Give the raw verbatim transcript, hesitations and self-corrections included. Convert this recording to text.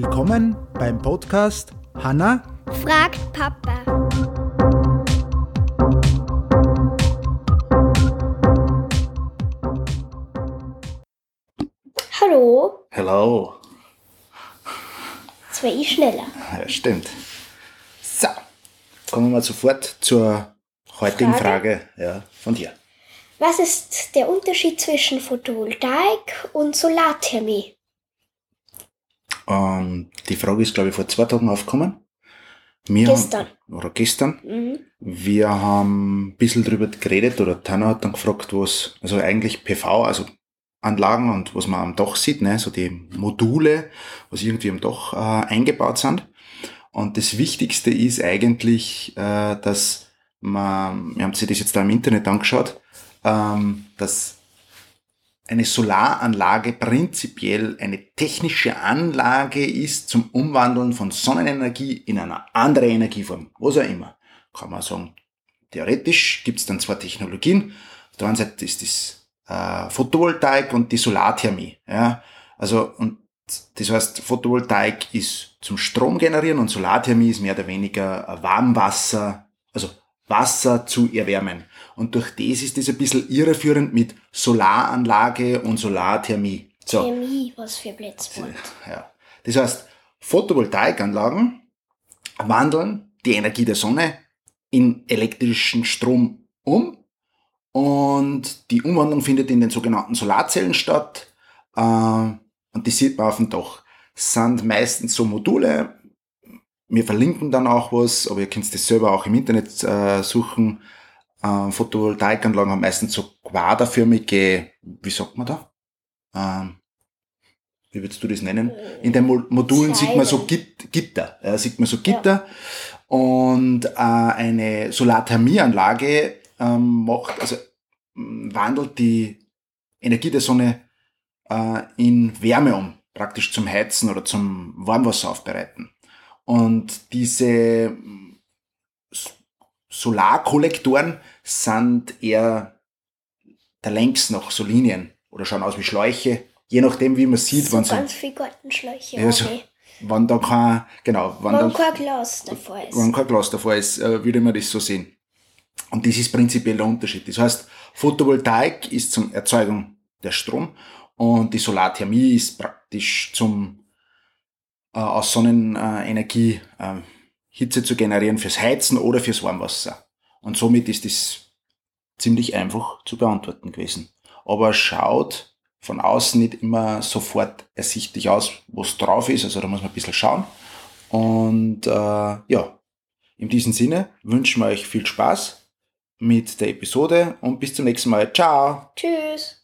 Willkommen beim Podcast Hanna fragt Papa. Hallo. Hello. Jetzt war ich schneller. Ja, stimmt. So, kommen wir mal sofort zur heutigen Frage, Frage ja, von dir. Was ist der Unterschied zwischen Photovoltaik und Solarthermie? Um, die Frage ist, glaube ich, vor zwei Tagen aufgekommen. Wir gestern. Haben, oder gestern. Mhm. Wir haben ein bisschen drüber geredet, oder Tana hat dann gefragt, was, also eigentlich P V, also Anlagen und was man am Dach sieht, ne, so die Module, was irgendwie am Dach äh, eingebaut sind. Und das Wichtigste ist eigentlich, äh, dass man, wir haben sich das jetzt da im Internet angeschaut, Ähm, dass eine Solaranlage prinzipiell eine technische Anlage ist zum Umwandeln von Sonnenenergie in eine andere Energieform, was auch immer. Kann man sagen, theoretisch gibt es dann zwei Technologien. Auf der einen Seite ist das äh, Photovoltaik und die Solarthermie. Ja? Also, und das heißt, Photovoltaik ist zum Strom generieren und Solarthermie ist mehr oder weniger Warmwasser, also Wasser zu erwärmen. Und durch das ist das ein bisschen irreführend mit Solaranlage und Solarthermie. So. Thermie, was für Blitzwort. Ja. Das heißt, Photovoltaikanlagen wandeln die Energie der Sonne in elektrischen Strom um und die Umwandlung findet in den sogenannten Solarzellen statt. Und die sieht man auf dem Dach. Das sind meistens so Module. Wir verlinken dann auch was, aber ihr könnt das selber auch im Internet äh, suchen. Ähm, Photovoltaikanlagen haben meistens so quaderförmige, wie sagt man da? Ähm, wie würdest du das nennen? In den Mo- Modulen Scheibe. Sieht man so Git- Gitter. Äh, sieht man so Gitter. Ja. Und äh, eine Solarthermieanlage ähm, macht, also wandelt die Energie der Sonne äh, in Wärme um, praktisch zum Heizen oder zum Warmwasser aufbereiten. Und diese Solarkollektoren sind eher der Längs nach so Linien oder schauen aus wie Schläuche, je nachdem wie man sieht. So ganz so, viele Gartenschläuche, ja, so, okay. Wenn da kein, genau, wenn wenn dann, kein Glas davor ist. Wenn kein Glas davor ist, würde man das so sehen. Und das ist prinzipiell der Unterschied. Das heißt, Photovoltaik ist zum Erzeugung der Strom und die Solarthermie ist praktisch zum äh, aus Sonnenenergie äh, Hitze zu generieren fürs Heizen oder fürs Warmwasser. Und somit ist das ziemlich einfach zu beantworten gewesen. Aber schaut von außen nicht immer sofort ersichtlich aus, was drauf ist. Also da muss man ein bisschen schauen. Und äh, ja, in diesem Sinne wünschen wir euch viel Spaß mit der Episode und bis zum nächsten Mal. Ciao! Tschüss!